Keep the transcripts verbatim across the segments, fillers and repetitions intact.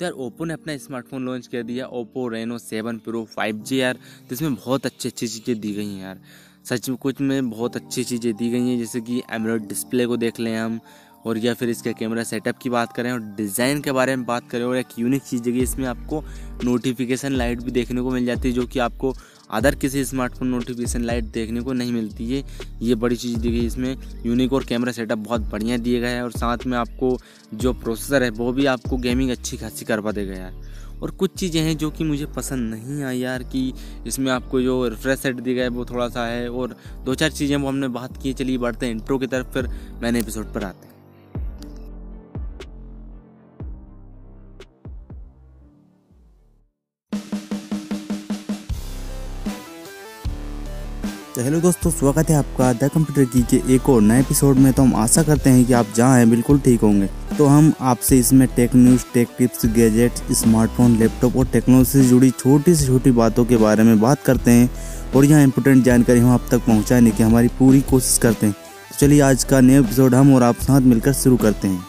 तो यार ओप्पो ने अपना स्मार्टफोन लॉन्च कर दिया Oppo Reno seven pro five G यार, जिसमें बहुत अच्छी अच्छी चीज़ें दी गई हैं यार, सच में कुछ में बहुत अच्छी चीज़ें दी गई हैं, जैसे कि एमोलेड डिस्प्ले को देख लें हम, और या फिर इसके कैमरा सेटअप की बात करें और डिज़ाइन के बारे में बात करें। और एक यूनिक चीज़ है कि इसमें आपको नोटिफिकेशन लाइट भी देखने को मिल जाती है, जो कि आपको अदर किसी स्मार्टफोन नोटिफिकेशन लाइट देखने को नहीं मिलती है, ये बड़ी चीज़ दी गई इसमें। यूनिक और कैमरा सेटअप बहुत बढ़िया दिए गए हैं, और साथ में आपको जो प्रोसेसर है वो भी आपको गेमिंग अच्छी खासी करवा देगा यार। और कुछ चीज़ें हैं जो कि मुझे पसंद नहीं आई यार, कि इसमें आपको जो रिफ्रेश रेट दिया गया है वो थोड़ा सा है, और दो चार चीज़ें वो हमने बात की। चलिए बढ़ते हैं इंट्रो की तरफ, फिर मैंने एपिसोड पर आते हैं। तो हेलो दोस्तों, स्वागत है आपका द कंप्यूटर की के एक और नए एपिसोड में। तो हम आशा करते हैं कि आप जहां हैं बिल्कुल ठीक होंगे। तो हम आपसे इसमें tech news, tech tips, gadgets, smartphone, laptop और टेक्नोलॉजी से जुड़ी छोटी से छोटी बातों के बारे में बात करते हैं, और यहां इंपोर्टेंट जानकारी हम आप तक पहुँचाने की हमारी पूरी कोशिश करते हैं। तो चलिए आज का नया एपिसोड हम और आप साथ मिलकर शुरू करते हैं।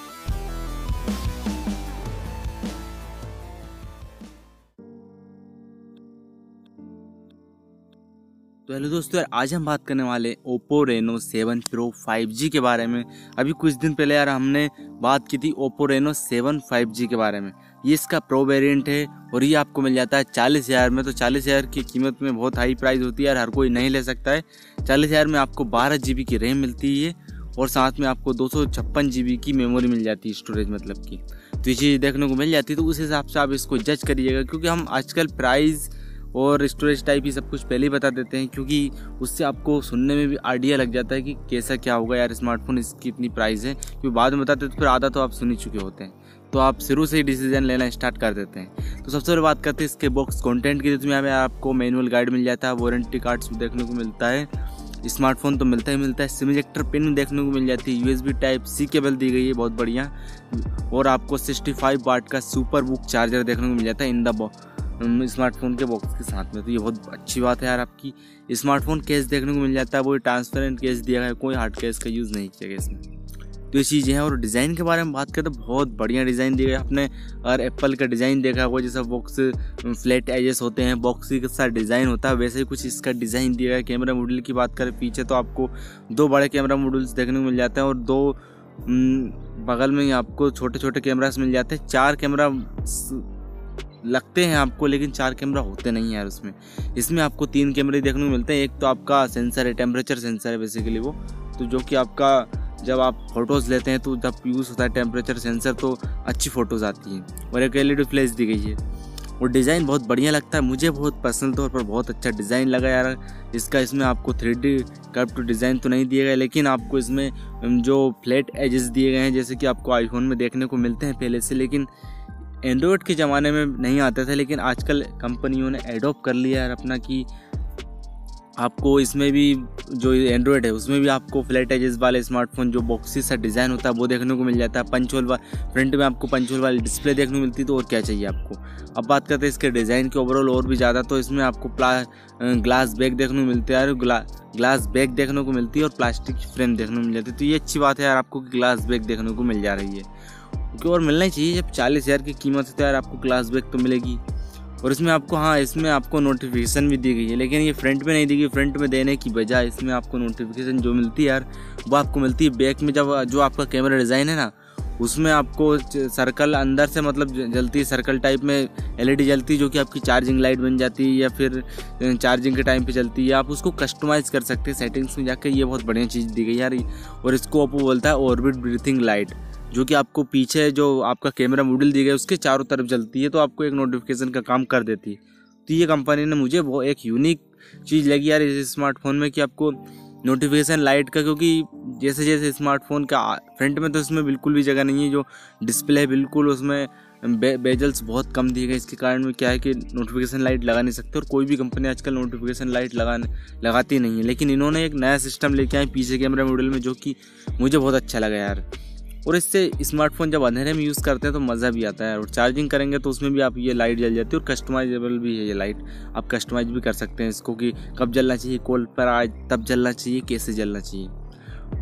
तो हेलो दोस्तों यार, आज हम बात करने वाले Oppo Reno seven pro five G के बारे में। अभी कुछ दिन पहले यार हमने बात की थी Oppo Reno seven five G के बारे में। ये इसका प्रो वेरिएंट है और ये आपको मिल जाता है चालीस हज़ार में। तो चालीस हज़ार की कीमत में बहुत हाई प्राइस होती है यार, हर कोई नहीं ले सकता है। चालीस हज़ार में आपको बारह जी बी की रैम मिलती है और साथ में आपको दो सौ छप्पन जी बी की मेमोरी मिल जाती है, स्टोरेज मतलब की। तो ये चीज़ देखने को मिल जाती है, तो उस हिसाब से आप इसको जज करिएगा, क्योंकि हम आजकल प्राइस और स्टोरेज टाइप ही सब कुछ पहले ही बता देते हैं, क्योंकि उससे आपको सुनने में भी आइडिया लग जाता है कि कैसा क्या होगा यार स्मार्टफोन, इसकी इतनी प्राइस है। क्योंकि बाद में बताते हैं तो फिर आधा तो आप सुन ही चुके होते हैं, तो आप शुरू से ही डिसीजन लेना स्टार्ट कर देते हैं। तो सबसे पहले बात करते हैं इसके बॉक्स कंटेंट की, जिसमें हमें आपको मैनुअल गाइड मिल जाता है, वारंटी कार्ड्स देखने को मिलता है, स्मार्टफोन तो मिलता ही मिलता है, सिम इजेक्टर पिन देखने को मिल जाती है, यूएसबी टाइप सी केबल दी गई है बहुत बढ़िया, और आपको सिक्सटी फाइव वाट का सुपर बुक चार्जर देखने को मिल जाता है इन द बॉक्स स्मार्टफोन के बॉक्स के साथ में। तो ये बहुत अच्छी बात है यार। आपकी स्मार्टफोन केस देखने को मिल जाता है, वो ट्रांसपेरेंट केस दिया गया है, कोई हार्ड केस का यूज़ नहीं किया गया इसमें। तो ये चीज़ें हैं। और डिज़ाइन के बारे में बात करें तो बहुत बढ़िया डिज़ाइन दिया गया आपने, और एप्पल का डिज़ाइन देखा हुआ, जैसा बॉक्स फ्लैट एजेस होते हैं, बॉक्स के साथ डिज़ाइन होता है, वैसे ही कुछ इसका डिज़ाइन दिया गया है। कैमरा मॉड्यूल की बात करें पीछे, तो आपको दो बड़े कैमरा मॉड्यूल्स देखने को मिल जाते हैं, और दो बगल में आपको छोटे छोटे कैमरास मिल जाते हैं। चार कैमरा लगते हैं आपको, लेकिन चार कैमरा होते नहीं है यार उसमें। इसमें आपको तीन कैमरे देखने को मिलते हैं। एक तो आपका सेंसर है, टेम्परेचर सेंसर है बेसिकली वो, तो जो कि आपका जब आप फोटोज़ लेते हैं तो जब यूज़ होता है टेम्परेचर सेंसर तो अच्छी फ़ोटोज़ आती हैं, और एक एलईडी फ्लैश दी गई है। और डिज़ाइन बहुत बढ़िया लगता है, मुझे बहुत पर्सनल तौर पर बहुत अच्छा डिज़ाइन लगा यार इसका। इसमें आपको three D curve to design तो नहीं दिए गए, लेकिन आपको इसमें जो फ्लैट एजेस दिए गए हैं, जैसे कि आपको आईफोन में देखने को मिलते हैं पहले से, लेकिन एंड्रॉयड के ज़माने में नहीं आते थे, लेकिन आजकल कंपनियों ने एडोप्ट कर लिया है अपना, कि आपको इसमें भी जो एंड्रॉयड है उसमें भी आपको फ्लैट एजेस वाले स्मार्टफोन जो बॉक्सी सा डिज़ाइन होता है वो देखने को मिल जाता है। पंच होल फ्रंट में आपको पंच होल वाली डिस्प्ले देखने को मिलती है, तो और क्या चाहिए आपको। अब बात करते हैं इसके डिज़ाइन के ओवरऑल और भी ज़्यादा, तो इसमें आपको प्ला ग्लास बैग देखने को मिलता है यार, ग्ला ग्लास बैग देखने को मिलती है, और प्लास्टिक फ्रेम देखने को मिल जाती है। तो ये अच्छी बात है यार आपको कि ग्लास बैग देखने को मिल जा रही है, क्योंकि और मिलना ही चाहिए जब चालीस हज़ार की कीमत है तो यार आपको क्लास बैक तो मिलेगी। और इसमें आपको हाँ इसमें आपको नोटिफिकेशन भी दी गई है, लेकिन ये फ्रंट में नहीं दी गई। फ्रंट में देने की बजाय इसमें आपको नोटिफिकेशन जो मिलती है यार वो आपको मिलती है बैक में, जब जो आपका कैमरा डिज़ाइन है ना उसमें आपको सर्कल अंदर से मतलब जलती है, सर्कल टाइप में एलईडी जलती है, जो कि आपकी चार्जिंग लाइट बन जाती है या फिर चार्जिंग के टाइम पे चलती है। आप उसको कस्टमाइज़ कर सकते हैं सेटिंग्स में जाकर, ये बहुत बढ़िया चीज़ दी गई यार। और इसको ओप्पो बोलता है ऑर्बिट ब्रीथिंग लाइट, जो कि आपको पीछे जो आपका कैमरा मॉड्यूल दिया गया उसके चारों तरफ जलती है, तो आपको एक नोटिफिकेशन का काम कर देती है। तो ये कंपनी ने मुझे वो एक यूनिक चीज़ लगी यार इस स्मार्टफोन में, कि आपको नोटिफिकेशन लाइट का, क्योंकि जैसे जैसे स्मार्टफोन का फ्रंट में तो इसमें बिल्कुल भी जगह नहीं है, जो डिस्प्ले है बिल्कुल उसमें बे, बेजल्स बहुत कम दिए गए, इसके कारण में क्या है कि नोटिफिकेशन लाइट लगा नहीं सकते, और कोई भी कंपनी आजकल नोटिफिकेशन लाइट लगा लगाती नहीं है। लेकिन इन्होंने एक नया सिस्टम लेके आए पीछे कैमरा मॉड्यूल में, जो कि मुझे बहुत अच्छा लगा यार। और इससे स्मार्टफोन जब अंधेरे में यूज़ करते हैं तो मज़ा भी आता है, और चार्जिंग करेंगे तो उसमें भी आप ये लाइट जल जाती है, और कस्टमाइजेबल भी है ये लाइट, आप कस्टमाइज भी कर सकते हैं इसको कि कब जलना चाहिए, कॉल पर आज तब जलना चाहिए, कैसे जलना चाहिए।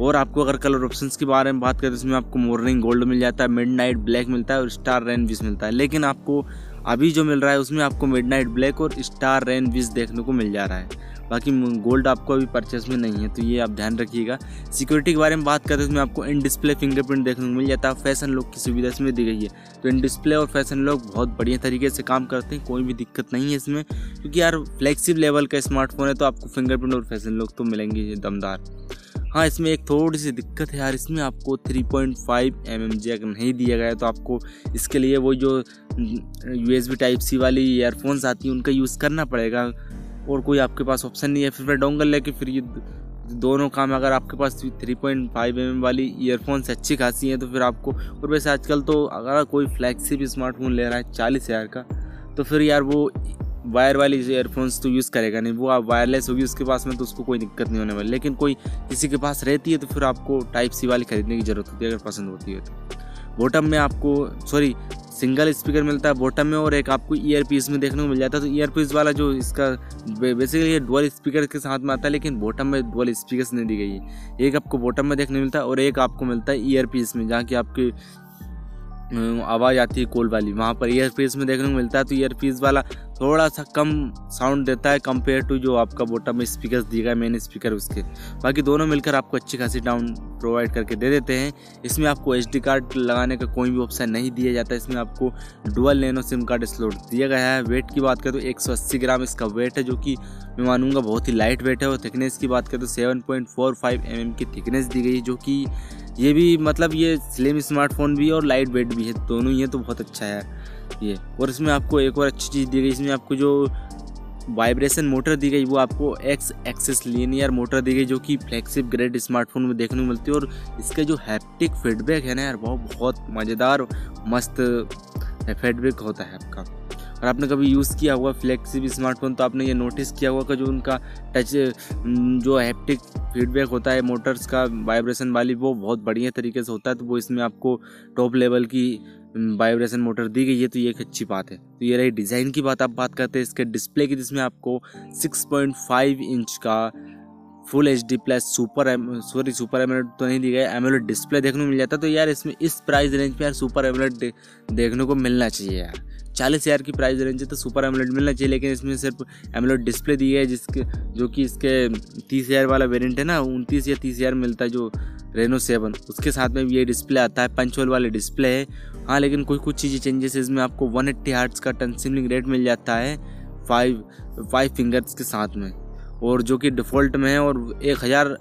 और आपको अगर कलर ऑप्शंस के बारे में बात करें तो इसमें आपको मॉर्निंग गोल्ड मिल जाता है, मिडनाइट ब्लैक मिलता है और स्टार रेन विश मिलता है। लेकिन आपको अभी जो मिल रहा है उसमें आपको मिडनाइट ब्लैक और स्टार रेन विश देखने को मिल जा रहा है, बाकी गोल्ड आपको अभी परचेस में नहीं है, तो ये आप ध्यान रखिएगा। सिक्योरिटी के बारे में बात करते हैं, इसमें आपको इन डिस्प्ले फिंगरप्रिंट देखने को मिल जाता है, फैशन लॉक की सुविधा इसमें दी गई है। तो इन डिस्प्ले और फैशन लॉक बहुत बढ़िया तरीके से काम करते हैं, कोई भी दिक्कत नहीं है इसमें, क्योंकि यार फ्लैगशिप लेवल का स्मार्टफोन है तो आपको फिंगरप्रिंट और फैशन लॉक तो मिलेंगे दमदार। हाँ, इसमें एक थोड़ी सी दिक्कत है यार, इसमें आपको three point five M M Jack नहीं दिया गया है, तो आपको इसके लिए वो जो यूएसबी टाइप सी वाली ईयरफोन्स आती है उनका यूज़ करना पड़ेगा और कोई आपके पास ऑप्शन नहीं है। फिर फिर डोंगल लेके फिर ये दोनों काम, अगर आपके पास three point five M M वाली ईयरफोन्स अच्छी खासी हैं तो फिर आपको, और वैसे आजकल तो अगर कोई फ्लैगशिप स्मार्टफोन ले रहा है चालीस हज़ार का तो फिर यार वो वायर वाली ईयरफोन्स तो यूज़ करेगा नहीं, वो आप वायरलेस होगी उसके पास में तो उसको कोई दिक्कत नहीं होने वाली। लेकिन कोई किसी के पास रहती है तो फिर आपको टाइप सी वाली खरीदने की ज़रूरत होती है अगर पसंद होती है तो। बॉटम में आपको सॉरी सिंगल स्पीकर मिलता है बॉटम में, और एक आपको ईयरपीस में देखने को मिल जाता है। तो ईयरपीस वाला जो इसका बेसिकली ये डुअल स्पीकर के साथ में आता है, लेकिन बॉटम में डुअल स्पीकर्स नहीं दी गई है। एक आपको बॉटम में देखने को मिलता है और एक आपको मिलता है ईयरपीस में, जहाँ की आपकी आवाज़ आती है कॉल वाली, वहाँ पर ईयरपीस में देखने को मिलता है। तो ईयरपीस वाला थोड़ा सा कम साउंड देता है कंपेयर टू जो आपका बॉटम में स्पीकर्स दिया गया मेन स्पीकर उसके, बाकी दोनों मिलकर आपको अच्छी खासी डाउन प्रोवाइड करके दे देते हैं। इसमें आपको एसडी कार्ड लगाने का कोई भी ऑप्शन नहीं दिया जाता, इसमें आपको dual nano SIM card slot दिया गया है। वेट की बात करें तो एक सौ अस्सी ग्राम इसका वेट है, जो कि मैं मानूंगा बहुत ही लाइट वेट है। और थिकनेस की बात करें तो seven point four five M M की थिकनेस दी गई, जो कि ये भी मतलब ये स्लिम स्मार्टफोन भी और लाइट वेट भी है, दोनों ही है तो बहुत अच्छा है ये। और इसमें आपको एक और अच्छी चीज़ दी गई, इसमें आपको जो वाइब्रेशन मोटर दी गई वो आपको एक्स एक्सेस लीनियर मोटर दी गई, जो कि फ्लैगशिप ग्रेड स्मार्टफोन में देखने को मिलती है। और इसका जो हैप्टिक फीडबैक है ना यार, वो बहुत मज़ेदार मस्त फीडबैक होता है आपका। और आपने कभी यूज़ किया हुआ फ्लैगशिप स्मार्टफोन तो आपने ये नोटिस किया हुआ कि जो उनका टच जो हैप्टिक फीडबैक होता है मोटर्स का वाइब्रेशन वाली, वो बहुत बढ़िया तरीके से होता है। तो वो इसमें आपको टॉप लेवल की वाइब्रेशन मोटर दी गई है, तो ये एक अच्छी बात है। तो ये रही डिज़ाइन की बात। आप बात करते हैं इसके डिस्प्ले की, जिसमें आपको सिक्स पॉइंट फाइव इंच का full H D plus super M sorry super AMOLED तो नहीं दी गई, एमोलेड डिस्प्ले देखने को मिल जाता है। तो यार इसमें इस प्राइस रेंज में यार सुपर एमोलेड दे, देखने को मिलना चाहिए यार, चालीस हज़ार की प्राइस रेंज है तो सुपर एमोलेड मिलना चाहिए, लेकिन इसमें सिर्फ एमोलेड डिस्प्ले दी है, जिसके जो कि इसके तीस हज़ार वाला वेरिएंट है ना, उनतीस या तीस हज़ार मिलता है जो रेनो सेवन, उसके साथ में भी ये डिस्प्ले आता है, पंच होल वाले डिस्प्ले है। हाँ, लेकिन कोई कुछ चीज़ें चेंजेस इसमें आपको वन एट्टी हर्ट्ज़ का टच सिमलिंग रेट मिल जाता है फाइव फाइव फिंगर्स के साथ में, और जो कि डिफ़ॉल्ट में है। और एक हज़ार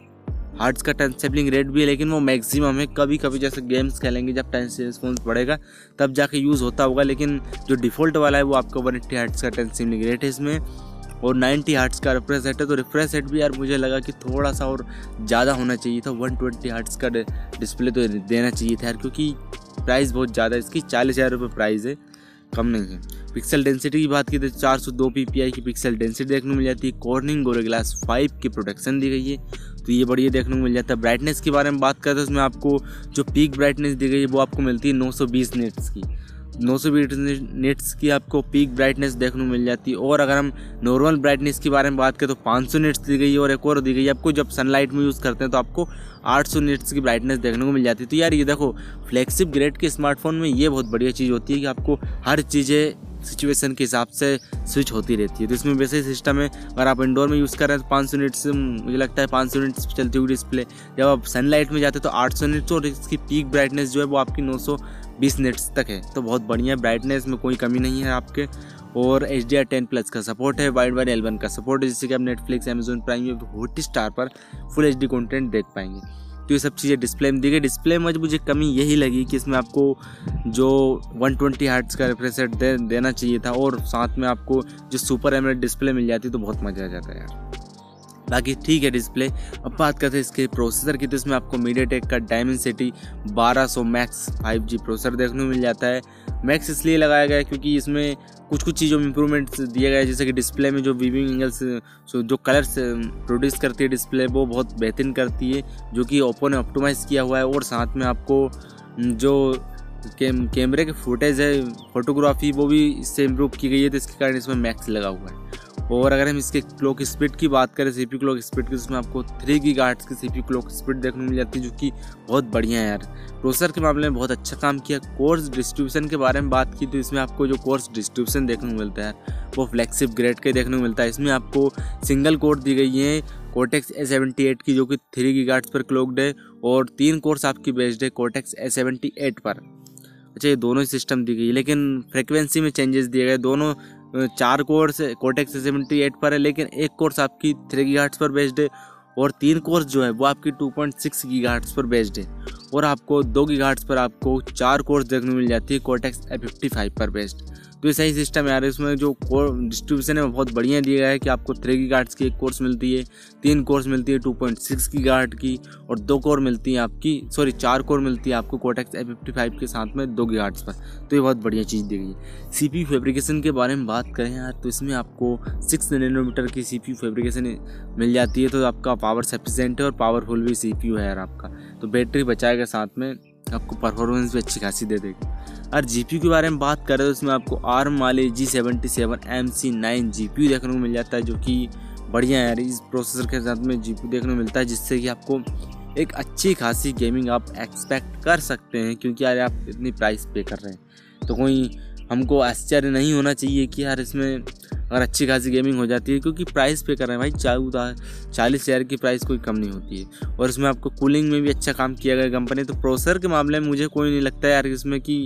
हार्ट्स का टच सैपलिंग रेट भी है, लेकिन वो मैक्सिमम है, कभी कभी जैसे गेम्स खेलेंगे जब टच रिस्पॉन्स बढ़ेगा तब जाके यूज़ होता होगा, लेकिन जो डिफ़ॉल्ट वाला है वो आपका वन एट्टी हार्ट्स का टच सैपलिंग रेट है इसमें, और नाइन्टी हार्ट्स का रिफ्रेश रेट है। तो रिफ्रेश रेट भी यार मुझे लगा कि थोड़ा सा और ज़्यादा होना चाहिए था, वन ट्वेंटी हार्ट्स का डिस्प्ले तो देना चाहिए था यार, क्योंकि प्राइस बहुत ज़्यादा है इसकी, चालीस हज़ार रुपये प्राइस है, कम नहीं है। पिक्सल डेंसिटी की बात की तो चार सौ दो पी पी आई की पिक्सल डेंसिटी देखने को मिल जाती है, कॉर्निंग गोरिल्ला ग्लास फाइव की प्रोटेक्शन दी गई है, तो ये बढ़िया देखने को मिल जाता है। ब्राइटनेस के बारे में बात करते हैं, उसमें आपको जो पीक ब्राइटनेस दी गई है वो आपको मिलती है नौ सौ बीस निट्स की, नौ सौ बीस निट्स की आपको पीक ब्राइटनेस देखने को मिल जाती है। और अगर हम नॉर्मल ब्राइटनेस के बारे में बात करें तो पाँच सौ निट्स दी गई है, और एक और दी गई है आपको जब सनलाइट में यूज़ करते हैं तो आपको आठ सौ निट्स की ब्राइटनेस देखने को मिल जाती है। तो यार ये देखो फ्लैगशिप ग्रेड के स्मार्टफोन में ये बहुत बढ़िया चीज़ होती है कि आपको हर चीज़ें सिचुएशन के हिसाब से स्विच होती रहती है। तो इसमें वैसे ही सिस्टम है, अगर आप इंडोर में यूज़ कर रहे हैं तो पाँच सौ निट्स मुझे लगता है पाँच सौ निट्स चलती हुई डिस्प्ले, जब आप सनलाइट में जाते हैं तो आठ सौ निट्स, और इसकी पीक ब्राइटनेस जो है वो आपकी नौ सौ बीस निट्स तक है, तो बहुत बढ़िया ब्राइटनेस में कोई कमी नहीं है आपके। और H D R ten plus का सपोर्ट है, वाइड वाइड एल वन का सपोर्ट है, जिससे कि आप नेटफ्लिक्स अमेजोन प्राइम या हॉटस्टार पर फुल एच डी कॉन्टेंट देख पाएंगे। तो ये सब चीज़ें डिस्प्ले में दी गई। डिस्प्ले में मुझे कमी यही लगी कि इसमें आपको जो वन ट्वेंटी हर्ट्ज़ का रिफ्रेश रेट दे, देना चाहिए था, और साथ में आपको जो सुपर एमोलेड डिस्प्ले मिल जाती तो बहुत मज़ा आ जाता है यार, बाकी ठीक है डिस्प्ले। अब बात करते हैं इसके प्रोसेसर की, तो इसमें आपको मीडियाटेक का डायमेंसिटी बारह सौ मैक्स फाइव जी प्रोसेसर देखने को मिल जाता है। मैक्स इसलिए लगाया गया है क्योंकि इसमें कुछ कुछ चीज़ों में इंप्रूवमेंट्स दिए गए, जैसे कि डिस्प्ले में जो वीविंग एंगल्स जो कलर्स प्रोड्यूस करती है डिस्प्ले वो बहुत बेहतरीन करती है, जो कि ओप्पो ने ऑप्टिमाइज़ किया हुआ है। और साथ में आपको जो कैम कैमरे के फुटेज है फोटोग्राफी वो भी इससे इम्प्रूव की गई है, तो इसके कारण इसमें मैक्स लगा हुआ है। और अगर हम इसके क्लॉक स्पीड की बात करें, सीपीयू क्लॉक स्पीड की, उसमें आपको थ्री गीगाहर्ट्ज़ की सीपीयू क्लॉक स्पीड देखने मिल जाती है, जो कि बहुत बढ़िया है यार। प्रोसेसर के मामले में बहुत अच्छा काम किया। कोर्स डिस्ट्रीब्यूशन के बारे में बात की तो इसमें आपको जो कोर्स डिस्ट्रीब्यूशन देखने को मिलता है वो फ्लैगशिप ग्रेड के देखने को मिलता है। इसमें आपको सिंगल कोर दी गई है कोर्टेक्स ए सेवेंटी एट की, जो कि थ्री गीगाहर्ट्ज़ पर क्लॉक्ड है, और तीन कोर्स आपकी बेस्ड है कोर्टेक्स ए सेवेंटी एट पर। अच्छा, ये दोनों ही सिस्टम दी गई, लेकिन फ्रिक्वेंसी में चेंजेस दिए गए। दोनों चार cores Cortex A seventy eight पर है, लेकिन एक कोर्स आपकी थ्री गीगाहर्ट्ज़ पर बेस्ड है और तीन कोर्स जो है वो आपकी टू पॉइंट सिक्स गीगाहर्ट्ज़ पर बेस्ड है। और आपको दो गीगाहर्ट्ज़ पर आपको चार कोर्स देखने मिल जाती है कोर्टेक्स ए फिफ्टी फाइव पर बेस्ड। तो ये सही सिस्टम है यार। इसमें जो कोर डिस्ट्रीब्यूशन है वो बहुत बढ़िया दिया गया है कि आपको थ्री गीगाहर्ट्ज़ की एक कोर्स मिलती है, तीन कोर्स मिलती है टू पॉइंट सिक्स गीगाहर्ट्ज़ की, और दो कोर मिलती है आपकी सॉरी चार कोर मिलती है आपको कोर्टेक्स ए फिफ्टी फाइव के साथ में दो गीगाहर्ट्ज़ पर। तो ये बहुत बढ़िया चीज़ दी गई है। सीपीयू फैब्रिकेशन के बारे में बात करें यार, तो इसमें आपको सिक्स नैनोमीटर की सीपीयू फैब्रिकेशन मिल जाती है, तो आपका पावर सफिशेंट है और पावरफुल भी सीपीयू है यार आपका। तो बैटरी बचाएगा, साथ में आपको परफॉर्मेंस भी अच्छी खासी दे देगी। और जीपीयू के बारे में बात करें तो इसमें आपको arm Mali G seventy seven M C nine GPU देखने को मिल जाता है, जो कि बढ़िया है यार। इस प्रोसेसर के साथ में जीपीयू देखने को मिलता है, जिससे कि आपको एक अच्छी खासी गेमिंग आप एक्सपेक्ट कर सकते हैं, क्योंकि यार आप इतनी प्राइस पे कर रहे हैं तो कोई हमको आश्चर्य नहीं होना चाहिए कि यार इसमें अगर अच्छी खासी गेमिंग हो जाती है, क्योंकि प्राइस पे कर रहे हैं भाई, चौदह चालीस हज़ार की प्राइस कोई कम नहीं होती है। और इसमें आपको कूलिंग में भी अच्छा काम किया गया कंपनी। तो प्रोसेसर के मामले में मुझे कोई नहीं लगता यार इसमें कि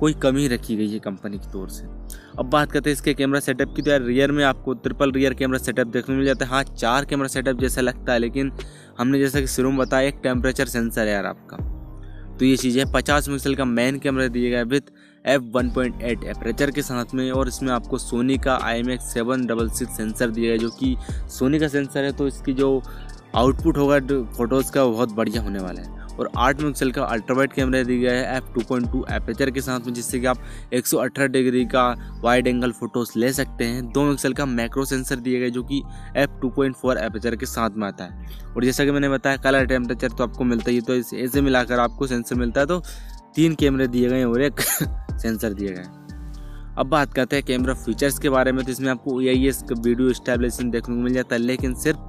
कोई कमी रखी गई है कंपनी की तौर से। अब बात करते हैं इसके कैमरा सेटअप की, तो यार रियर में आपको ट्रिपल रियर कैमरा सेटअप देखने मिल जाता है। हाँ, चार कैमरा सेटअप जैसा लगता है, लेकिन हमने जैसा कि शुरू में बताया एक टेम्परेचर सेंसर है यार आपका। तो ये चीज़ है। पचास मेगापिक्सल का मेन कैमरा दिया गया with F one point eight aperture के साथ में, और इसमें आपको सोनी का I M X seven double six sensor दिया है, जो कि सोनी का सेंसर है, तो इसकी जो आउटपुट होगा फोटोज़ का बहुत बढ़िया होने वाला है। और आठ मेगापिक्सल का अल्ट्रावाइड कैमरा दिया गया है F two point two aperture के साथ में, जिससे कि आप एक सौ अठारह डिग्री का वाइड एंगल फोटोज़ ले सकते हैं। दो मेगापिक्सल का मैक्रो सेंसर दिया गया है, जो कि F two point four aperture के साथ में आता है। और जैसा कि मैंने बताया कलर टेम्परेचर तो आपको मिलता ही, तो ऐसे मिलाकर आपको सेंसर मिलता है। तो तीन कैमरे दिए गए हैं और एक सेंसर दिए गए। अब बात करते हैं कैमरा फीचर्स के बारे में, तो इसमें आपको ए आई एस का वीडियो स्टेबलाइजेशन देखने को मिल जाता है, लेकिन सिर्फ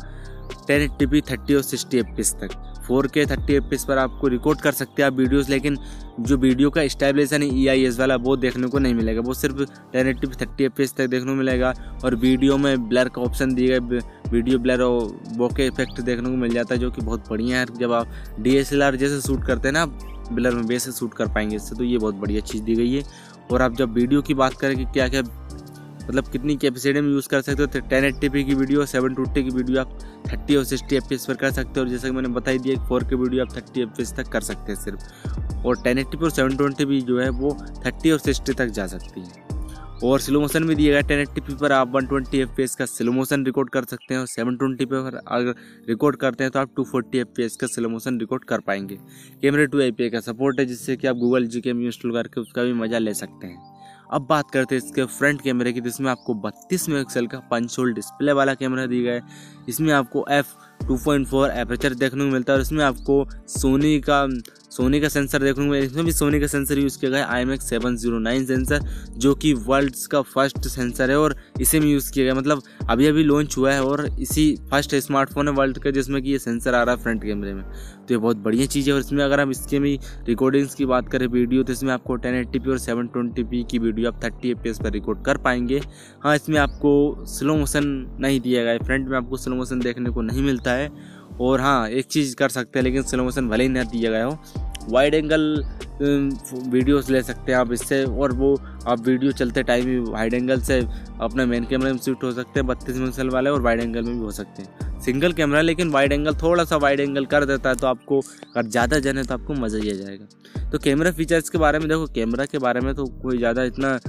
टेन एटी पी थर्टी और सिक्सटी एफ पी एस तक। Four K thirty F P S पर आपको रिकॉर्ड कर सकते हैं आप वीडियोस, लेकिन जो वीडियो का स्टेबलाइजेशन है ई आई एस वाला वो देखने को नहीं मिलेगा, वो सिर्फ ten eighty P thirty F P S तक देखने को मिलेगा। और वीडियो में ब्लर का ऑप्शन दिया गया, वीडियो ब्लर और बोके इफेक्ट देखने को मिल जाता है, जो कि बहुत बढ़िया है। जब आप डी एस एल आर जैसे शूट करते हैं ना, ब्लर में बेस से शूट कर पाएंगे इससे, तो ये बहुत बढ़िया चीज़ दी गई है। और आप जब वीडियो की बात करें कि क्या क्या मतलब कितनी कैपेसिटी में यूज़ कर सकते हो, तो टेन एटी पी की वीडियो, सेवन ट्वेंटी की वीडियो आप थर्टी और सिक्सटी एफ पी एस पर कर सकते हो। और जैसा कि मैंने बताई दिया फोर के वीडियो आप थर्टी एफ पी एस तक कर सकते हैं सिर्फ, और टेन एटी पी और सेवन ट्वेंटी भी जो है वो थर्टी और सिक्सटी तक जा सकती है। और स्लो मोशन भी दिया गया, टेन एटी पी पर आप one twenty F P S का स्लो मोशन रिकॉर्ड कर सकते हैं, और सेवन ट्वेंटी पर अगर रिकॉर्ड करते हैं तो आप two forty F P S का स्लो मोशन रिकॉर्ड कर पाएंगे। कैमरे टू आई पी आई का सपोर्ट है, जिससे कि आप गूगल जी कैम इंस्टॉल करके उसका भी मज़ा ले सकते हैं। अब बात करते हैं इसके फ्रंट कैमरे की, जिसमें आपको बत्तीस मेगापिक्सल का पंच होल डिस्प्ले वाला कैमरा दिया गया है। इसमें आपको F two point four aperture देखने को मिलता है, और इसमें आपको सोनी का सोनी का सेंसर देखने को मिला। इसमें भी सोनी का सेंसर यूज़ किया गया है, I M X seven zero nine sensor, जो कि वर्ल्ड्स का फर्स्ट सेंसर है, और इसे में यूज़ किया गया, मतलब अभी अभी लॉन्च हुआ है, और इसी फर्स्ट स्मार्टफोन है वर्ल्ड का जिसमें कि ये सेंसर आ रहा है फ्रंट कैमरे में। तो ये बहुत बढ़िया चीज़ है। और इसमें अगर हम इसके भी रिकॉर्डिंग्स की बात करें वीडियो, तो इसमें आपको टेन एटी पी और सेवन ट्वेंटी पी की वीडियो आप थर्टी एफ पी एस पर रिकॉर्ड कर पाएंगे। हाँ, इसमें आपको स्लो मोशन नहीं दिया गया है, फ्रंट में आपको स्लो मोशन देखने को नहीं मिलता है। और हाँ, एक चीज़ कर सकते हैं, लेकिन स्लो मोशन भले ही ना दिया गया हो, वाइड एंगल वीडियोस ले सकते हैं आप इससे, और वो आप वीडियो चलते टाइम भी वाइड एंगल से अपने मेन कैमरे में शिफ्ट हो सकते हैं, बत्तीस मेगापिक्सल वाले, और वाइड एंगल में भी हो सकते हैं। सिंगल कैमरा लेकिन वाइड एंगल थोड़ा सा वाइड एंगल कर देता है, तो आपको अगर ज़्यादा जाना है तो आपको मज़ा ही आ जाएगा। तो कैमरा फीचर्स के बारे में देखो, कैमरा के बारे में तो कोई ज़्यादा इतना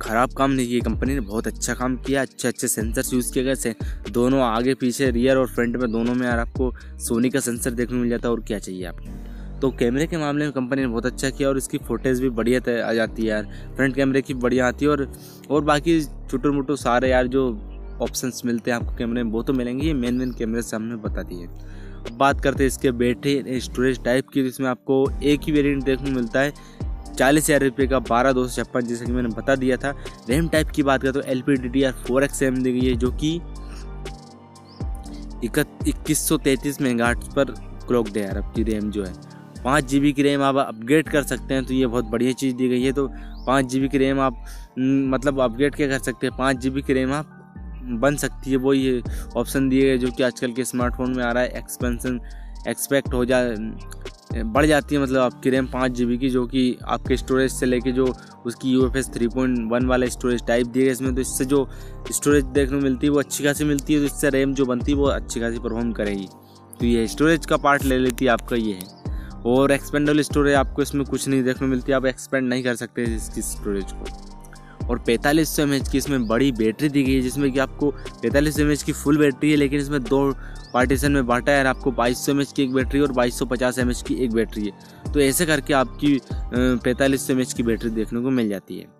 ख़राब काम नहीं किया कंपनी ने, बहुत अच्छा काम किया। अच्छे अच्छे सेंसर्स यूज़ किए गए से दोनों आगे पीछे रियर और फ्रंट में दोनों में यार आपको सोनी का सेंसर देखने मिल जाता है, और क्या चाहिए आपको। तो कैमरे के मामले में कंपनी ने बहुत अच्छा किया, और इसकी फोटेज भी बढ़िया आ जाती है यार, फ्रंट कैमरे की बढ़िया आती है। और और बाकी छोटे मोटे सारे यार जो ऑप्शंस मिलते हैं आपको कैमरे में वो तो मिलेंगे, ये मेन मेन कैमरे से हमने बता दी है। अब बात करते हैं इसके बैटरी स्टोरेज टाइप की, जिसमें आपको एक ही वेरिएंट देखने को मिलता है चालीस हज़ार रुपये का बारह दो सौ छप्पन जैसे कि मैंने बता दिया था। रैम टाइप की बात करें तो L P D D R four X RAM दी गई है जो कि इक्कीस सौ तैंतीस मेगाहर्ट्ज़ पर क्लॉक्ड है यार। आपकी रैम जो है पाँच जी बी की रैम आप अपग्रेड कर सकते हैं, तो ये बहुत बढ़िया चीज़ दी गई है। तो पाँच जी बी की रैम आप मतलब अपग्रेड क्या कर सकते हैं, पाँच जी बी की रैम आप बन सकती है, वो ये ऑप्शन दिए गए जो कि आजकल के स्मार्टफोन में आ रहा है। एक्सपेंशन एक्सपेक्ट हो जा बढ़ जाती है मतलब आपकी रैम पाँच जी बी की, जो कि आपके स्टोरेज से लेके जो उसकी U F S three point one वाला स्टोरेज टाइप दिया है इसमें, तो इससे जो स्टोरेज देखने को मिलती है वो अच्छी खासी मिलती है, तो इससे रैम जो बनती है वो अच्छी खासी परफॉर्म करेगी। तो ये स्टोरेज का पार्ट ले लेती है आपका ये है। और एक्सपेंडेबल स्टोरेज आपको इसमें कुछ नहीं देखने को मिलती, आप एक्सपेंड नहीं कर सकते इसकी स्टोरेज को। और पैंतालीस सौ एम एच की इसमें बड़ी बैटरी दी गई है, जिसमें कि आपको पैंतालीस सौ एम एच की फुल बैटरी है, लेकिन इसमें दो पार्टीशन में बांटा है। आपको बाईस सौ एम एच की एक बैटरी और बाईस सौ पचास एम एच की एक बैटरी है, तो ऐसे करके आपकी पैंतालीस सौ एम एच की बैटरी देखने को मिल जाती है।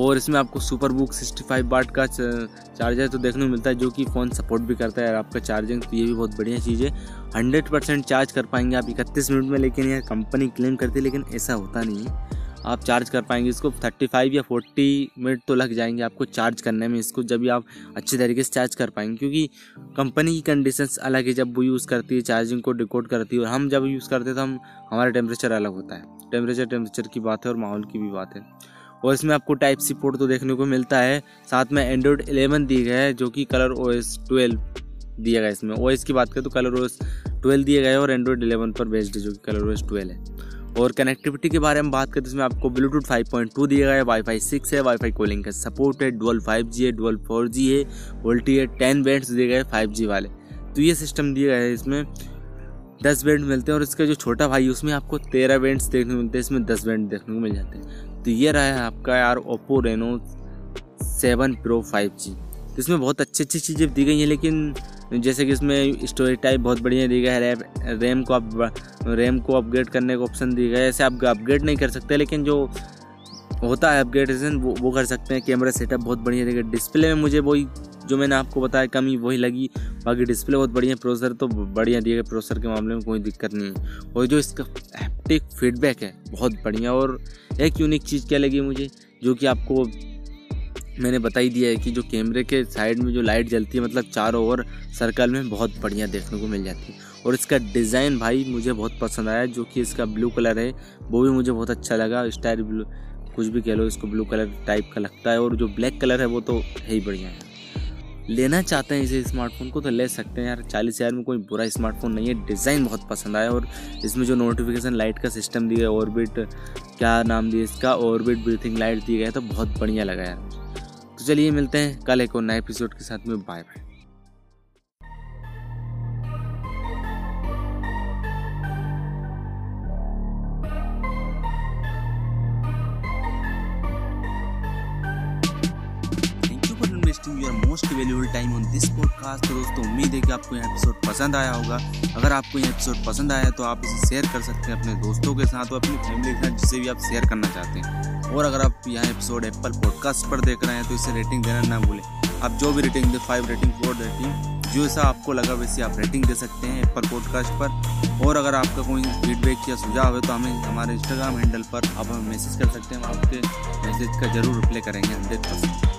और इसमें आपको super book sixty five watt का चार्जर तो देखने को मिलता है, जो कि फ़ोन सपोर्ट भी करता है आपका चार्जिंग, तो ये भी बहुत बढ़िया चीज़ है। हंड्रेड परसेंट चार्ज कर पाएंगे आप इकतीस मिनट में, लेकिन यह कंपनी क्लेम करती है, लेकिन ऐसा होता नहीं है। आप चार्ज कर पाएंगे इसको पैंतीस या चालीस मिनट तो लग जाएंगे आपको चार्ज करने में इसको, जब भी आप अच्छे तरीके से चार्ज कर पाएंगे, क्योंकि कंपनी की कंडीशंस अलग है। जब वो यूज़ करती है चार्जिंग को डिकोड करती है, और हम जब यूज़ करते हैं तो हम हमारा टेम्परेचर अलग होता है। टेम्परेचर टेम्परेचर की बात है और माहौल की भी बात है। और इसमें आपको टाइप सी पोर्ट तो देखने को मिलता है, साथ में एंड्रॉयड इलेवन दिया गया है जो कि कलर ओ एस ट्वेल्व दिया गया है। इसमें ओ एस की बात करें तो कलर ओ एस ट्वेल्व दिया गया है और एंड्रॉयड इलेवन पर बेस्ड है जो कि कलर ओ एस ट्वेल्व है। और कनेक्टिविटी के बारे में बात करते हैं, इसमें आपको ब्लूटूथ फाइव पॉइंट टू दिया गया है, वाईफाई सिक्स है, वाईफाई कॉलिंग का सपोर्ट है, डुअल फाइव जी है, डुअल फोर जी है, वोल्टी है, टेन बैंड्स दिए गए फाइव जी वाले, तो ये सिस्टम दिया गया है। इसमें दस बैंड मिलते हैं और इसका जो छोटा भाई है उसमें आपको तेरह बैंड्स देखने को मिलते हैं, इसमें दस बैंड देखने को मिल जाते हैं। तो ये रहा है आपका यार Oppo Reno seven pro five G. इसमें बहुत अच्छी अच्छी चीज़ें दी गई हैं, लेकिन जैसे कि इसमें स्टोरेज टाइप बहुत बढ़िया दी गया है, रैम रैम को आप रैम को अपग्रेड करने का ऑप्शन दिया गया है। ऐसे आप अपग्रेड नहीं कर सकते, लेकिन जो होता है अपग्रेडेशन वो वो कर सकते हैं। कैमरा सेटअप बहुत बढ़िया देगा, डिस्प्ले में मुझे वही जो मैंने आपको बताया कमी वही लगी, बाकी डिस्प्ले बहुत बढ़िया। प्रोसेसर तो बढ़िया दिया गया, प्रोसेसर के मामले में कोई दिक्कत नहीं है। और जो इसका हैप्टिक फीडबैक है बहुत बढ़िया। और एक यूनिक चीज़ क्या लगी मुझे, जो कि आपको मैंने बता ही दिया है कि जो कैमरे के साइड में जो लाइट जलती है मतलब चारों ओर सर्कल में बहुत बढ़िया देखने को मिल जाती है। और इसका डिज़ाइन भाई मुझे बहुत पसंद आया, जो कि इसका ब्लू कलर है वो भी मुझे बहुत अच्छा लगा, स्टाइल ब्लू कुछ भी कह लो इसको, ब्लू कलर टाइप का लगता है। और जो ब्लैक कलर है वो तो है ही बढ़िया है। लेना चाहते हैं इसे स्मार्टफोन को तो ले सकते हैं यार, चालीस हज़ार में कोई बुरा स्मार्टफोन नहीं है। डिज़ाइन बहुत पसंद आया, और इसमें जो नोटिफिकेशन लाइट का सिस्टम दिया है, ऑर्बिट क्या नाम दिया इसका, ऑर्बिट ब्रीथिंग लाइट दी गई है, तो बहुत बढ़िया लगा यार। तो चलिए मिलते हैं कल एक और नए एपिसोड के साथ में, bye bye. Thank you for investing your most valuable time on this podcast. तो दोस्तों उम्मीद है कि आपको यह एपिसोड पसंद आया होगा। अगर आपको यह एपिसोड पसंद आया तो आप इसे शेयर कर सकते हैं अपने दोस्तों के साथ और अपनी फैमिली के साथ, जिसे भी आप शेयर करना चाहते हैं। और अगर आप यहाँ एपिसोड एप्पल पॉडकास्ट पर देख रहे हैं तो इसे रेटिंग देना ना भूलें। आप जो भी रेटिंग दे, फाइव रेटिंग, फोर रेटिंग, जो ऐसा आपको लगा वैसे आप रेटिंग दे सकते हैं एप्पल पॉडकास्ट पर। और अगर आपका कोई फीडबैक या सुझाव है तो हमें हमारे इंस्टाग्राम हैंडल पर आप हमें मैसेज कर सकते हैं, हम आपके मैसेज का जरूर रिप्लाई करेंगे हंड्रेड परसेंट।